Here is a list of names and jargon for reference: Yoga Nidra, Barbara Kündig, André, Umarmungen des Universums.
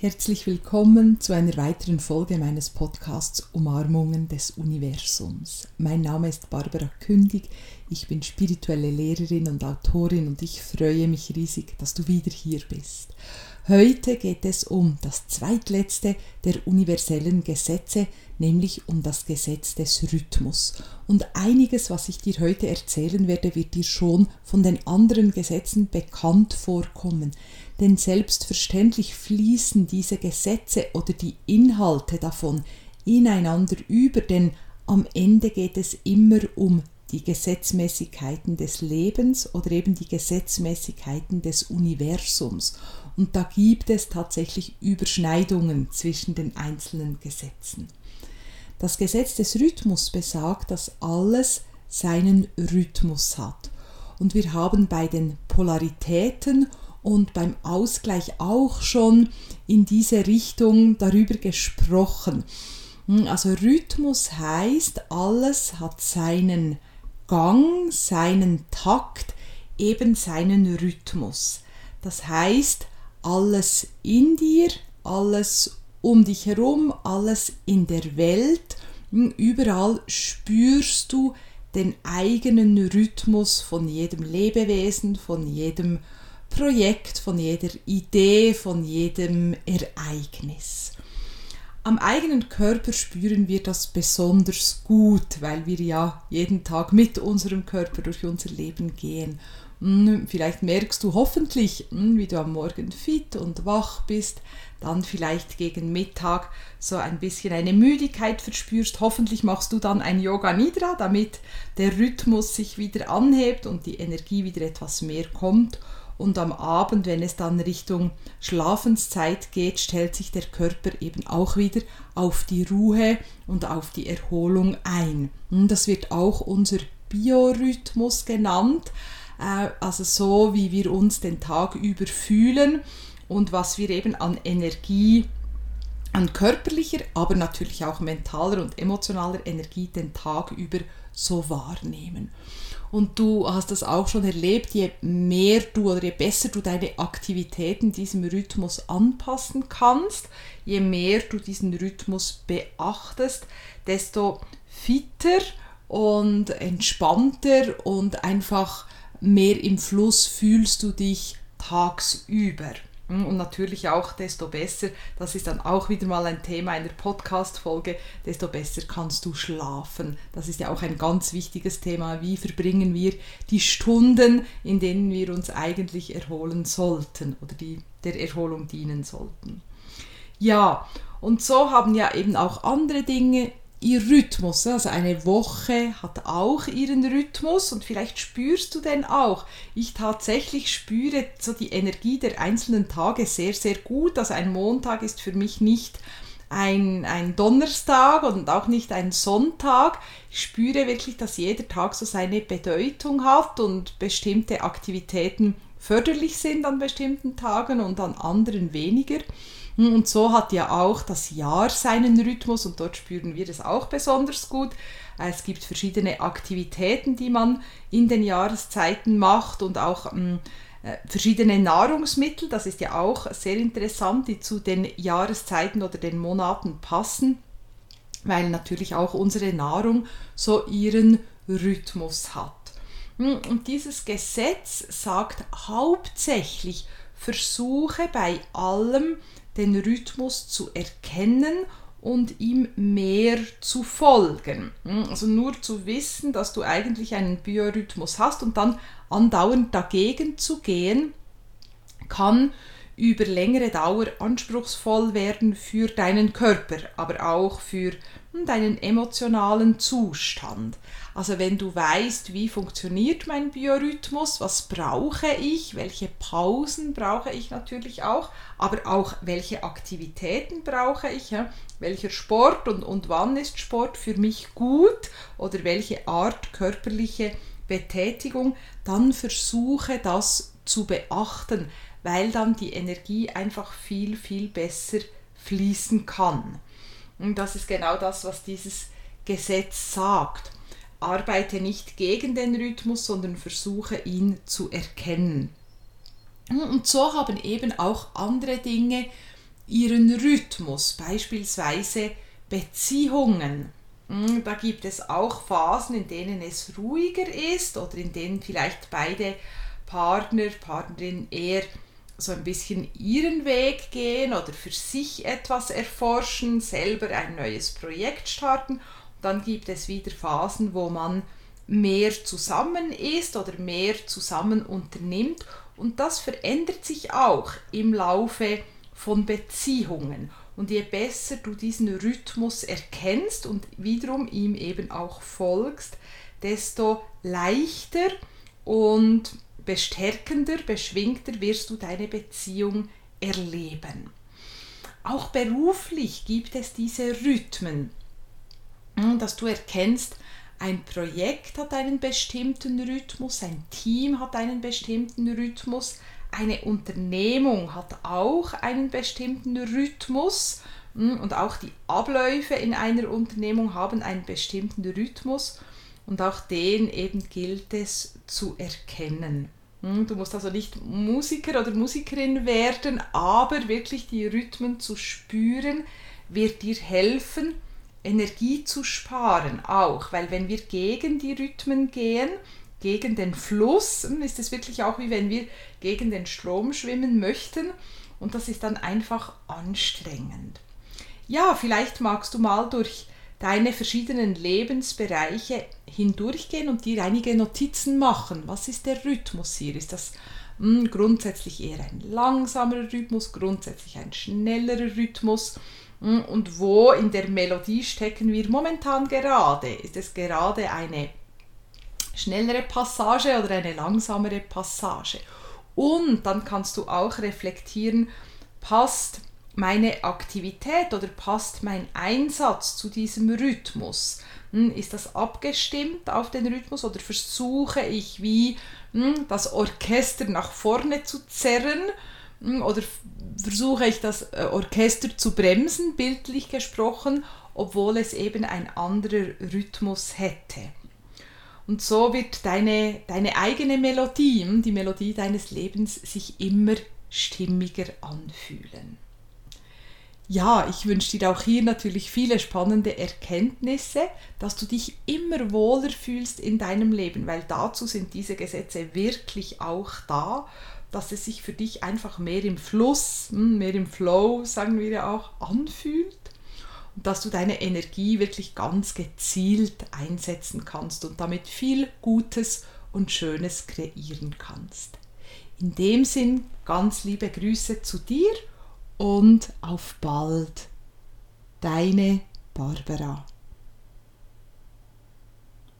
Herzlich willkommen zu einer weiteren Folge meines Podcasts Umarmungen des Universums. Mein Name ist Barbara Kündig, ich bin spirituelle Lehrerin und Autorin und ich freue mich riesig, dass du wieder hier bist. Heute geht es um das zweitletzte der universellen Gesetze, nämlich um das Gesetz des Rhythmus. Und einiges, was ich dir heute erzählen werde, wird dir schon von den anderen Gesetzen bekannt vorkommen. Denn selbstverständlich fließen diese Gesetze oder die Inhalte davon ineinander über, denn am Ende geht es immer um die Gesetzmäßigkeiten des Lebens oder eben die Gesetzmäßigkeiten des Universums. Und da gibt es tatsächlich Überschneidungen zwischen den einzelnen Gesetzen. Das Gesetz des Rhythmus besagt, dass alles seinen Rhythmus hat. Und wir haben bei den Polaritäten und beim Ausgleich auch schon in diese Richtung darüber gesprochen. Also Rhythmus heißt, alles hat seinen Gang, seinen Takt, eben seinen Rhythmus. Das heißt, alles in dir, alles um dich herum, alles in der Welt, überall spürst du den eigenen Rhythmus von jedem Lebewesen, von jedem Projekt, von jeder Idee, von jedem Ereignis. Am eigenen Körper spüren wir das besonders gut, weil wir ja jeden Tag mit unserem Körper durch unser Leben gehen. Vielleicht merkst du hoffentlich, wie du am Morgen fit und wach bist, dann vielleicht gegen Mittag so ein bisschen eine Müdigkeit verspürst. Hoffentlich machst du dann ein Yoga Nidra, damit der Rhythmus sich wieder anhebt und die Energie wieder etwas mehr kommt. Und am Abend, wenn es dann Richtung Schlafenszeit geht, stellt sich der Körper eben auch wieder auf die Ruhe und auf die Erholung ein. Das wird auch unser Biorhythmus genannt, also so, wie wir uns den Tag über fühlen und was wir eben an Energie, an körperlicher, aber natürlich auch mentaler und emotionaler Energie den Tag über so wahrnehmen. Und du hast das auch schon erlebt, je mehr du oder je besser du deine Aktivitäten diesem Rhythmus anpassen kannst, je mehr du diesen Rhythmus beachtest, desto fitter und entspannter und einfach mehr im Fluss fühlst du dich tagsüber. Und natürlich auch desto besser, das ist dann auch wieder mal ein Thema einer Podcast-Folge, desto besser kannst du schlafen. Das ist ja auch ein ganz wichtiges Thema, wie verbringen wir die Stunden, in denen wir uns eigentlich erholen sollten oder die der Erholung dienen sollten. Ja, und so haben ja eben auch andere Dinge ihr Rhythmus, also eine Woche hat auch ihren Rhythmus und vielleicht spürst du den auch. Ich tatsächlich spüre so die Energie der einzelnen Tage sehr, sehr gut. Also ein Montag ist für mich nicht ein Donnerstag und auch nicht ein Sonntag. Ich spüre wirklich, dass jeder Tag so seine Bedeutung hat und bestimmte Aktivitäten förderlich sind an bestimmten Tagen und an anderen weniger. Und so hat ja auch das Jahr seinen Rhythmus und dort spüren wir das auch besonders gut. Es gibt verschiedene Aktivitäten, die man in den Jahreszeiten macht und auch verschiedene Nahrungsmittel. Das ist ja auch sehr interessant, die zu den Jahreszeiten oder den Monaten passen, weil natürlich auch unsere Nahrung so ihren Rhythmus hat. Und dieses Gesetz sagt hauptsächlich, versuche bei allem, den Rhythmus zu erkennen und ihm mehr zu folgen. Also nur zu wissen, dass du eigentlich einen Biorhythmus hast und dann andauernd dagegen zu gehen, kann über längere Dauer anspruchsvoll werden für deinen Körper, aber auch für deinen emotionalen Zustand. Also wenn du weißt, wie funktioniert mein Biorhythmus, was brauche ich, welche Pausen brauche ich natürlich auch, aber auch welche Aktivitäten brauche ich, welcher Sport und wann ist Sport für mich gut oder welche Art körperliche Betätigung, dann versuche das zu beachten, weil dann die Energie einfach viel, viel besser fließen kann. Und das ist genau das, was dieses Gesetz sagt. Arbeite nicht gegen den Rhythmus, sondern versuche ihn zu erkennen. Und so haben eben auch andere Dinge ihren Rhythmus, beispielsweise Beziehungen. Da gibt es auch Phasen, in denen es ruhiger ist oder in denen vielleicht beide Partner, Partnerin eher so ein bisschen ihren Weg gehen oder für sich etwas erforschen, selber ein neues Projekt starten. Dann gibt es wieder Phasen, wo man mehr zusammen ist oder mehr zusammen unternimmt. Und das verändert sich auch im Laufe von Beziehungen. Und je besser du diesen Rhythmus erkennst und wiederum ihm eben auch folgst, desto leichter und bestärkender, beschwingter wirst du deine Beziehung erleben. Auch beruflich gibt es diese Rhythmen, dass du erkennst, ein Projekt hat einen bestimmten Rhythmus, ein Team hat einen bestimmten Rhythmus, eine Unternehmung hat auch einen bestimmten Rhythmus und auch die Abläufe in einer Unternehmung haben einen bestimmten Rhythmus und auch den eben gilt es zu erkennen. Du musst also nicht Musiker oder Musikerin werden, aber wirklich die Rhythmen zu spüren, wird dir helfen, Energie zu sparen auch, weil wenn wir gegen die Rhythmen gehen, gegen den Fluss, ist es wirklich auch wie wenn wir gegen den Strom schwimmen möchten und das ist dann einfach anstrengend. Ja, vielleicht magst du mal durch deine verschiedenen Lebensbereiche hindurchgehen und dir einige Notizen machen. Was ist der Rhythmus hier? Ist das grundsätzlich eher ein langsamer Rhythmus, grundsätzlich ein schnellerer Rhythmus? Und wo in der Melodie stecken wir momentan gerade? Ist es gerade eine schnellere Passage oder eine langsamere Passage? Und dann kannst du auch reflektieren, passt meine Aktivität oder passt mein Einsatz zu diesem Rhythmus? Ist das abgestimmt auf den Rhythmus oder versuche ich wie das Orchester nach vorne zu zerren? Oder versuche ich das Orchester zu bremsen, bildlich gesprochen, obwohl es eben ein anderer Rhythmus hätte. Und so wird deine eigene Melodie, die Melodie deines Lebens, sich immer stimmiger anfühlen. Ja, ich wünsche dir auch hier natürlich viele spannende Erkenntnisse, dass du dich immer wohler fühlst in deinem Leben, weil dazu sind diese Gesetze wirklich auch da, dass es sich für dich einfach mehr im Fluss, mehr im Flow, sagen wir ja auch, anfühlt und dass du deine Energie wirklich ganz gezielt einsetzen kannst und damit viel Gutes und Schönes kreieren kannst. In dem Sinn, ganz liebe Grüße zu dir und auf bald. Deine Barbara.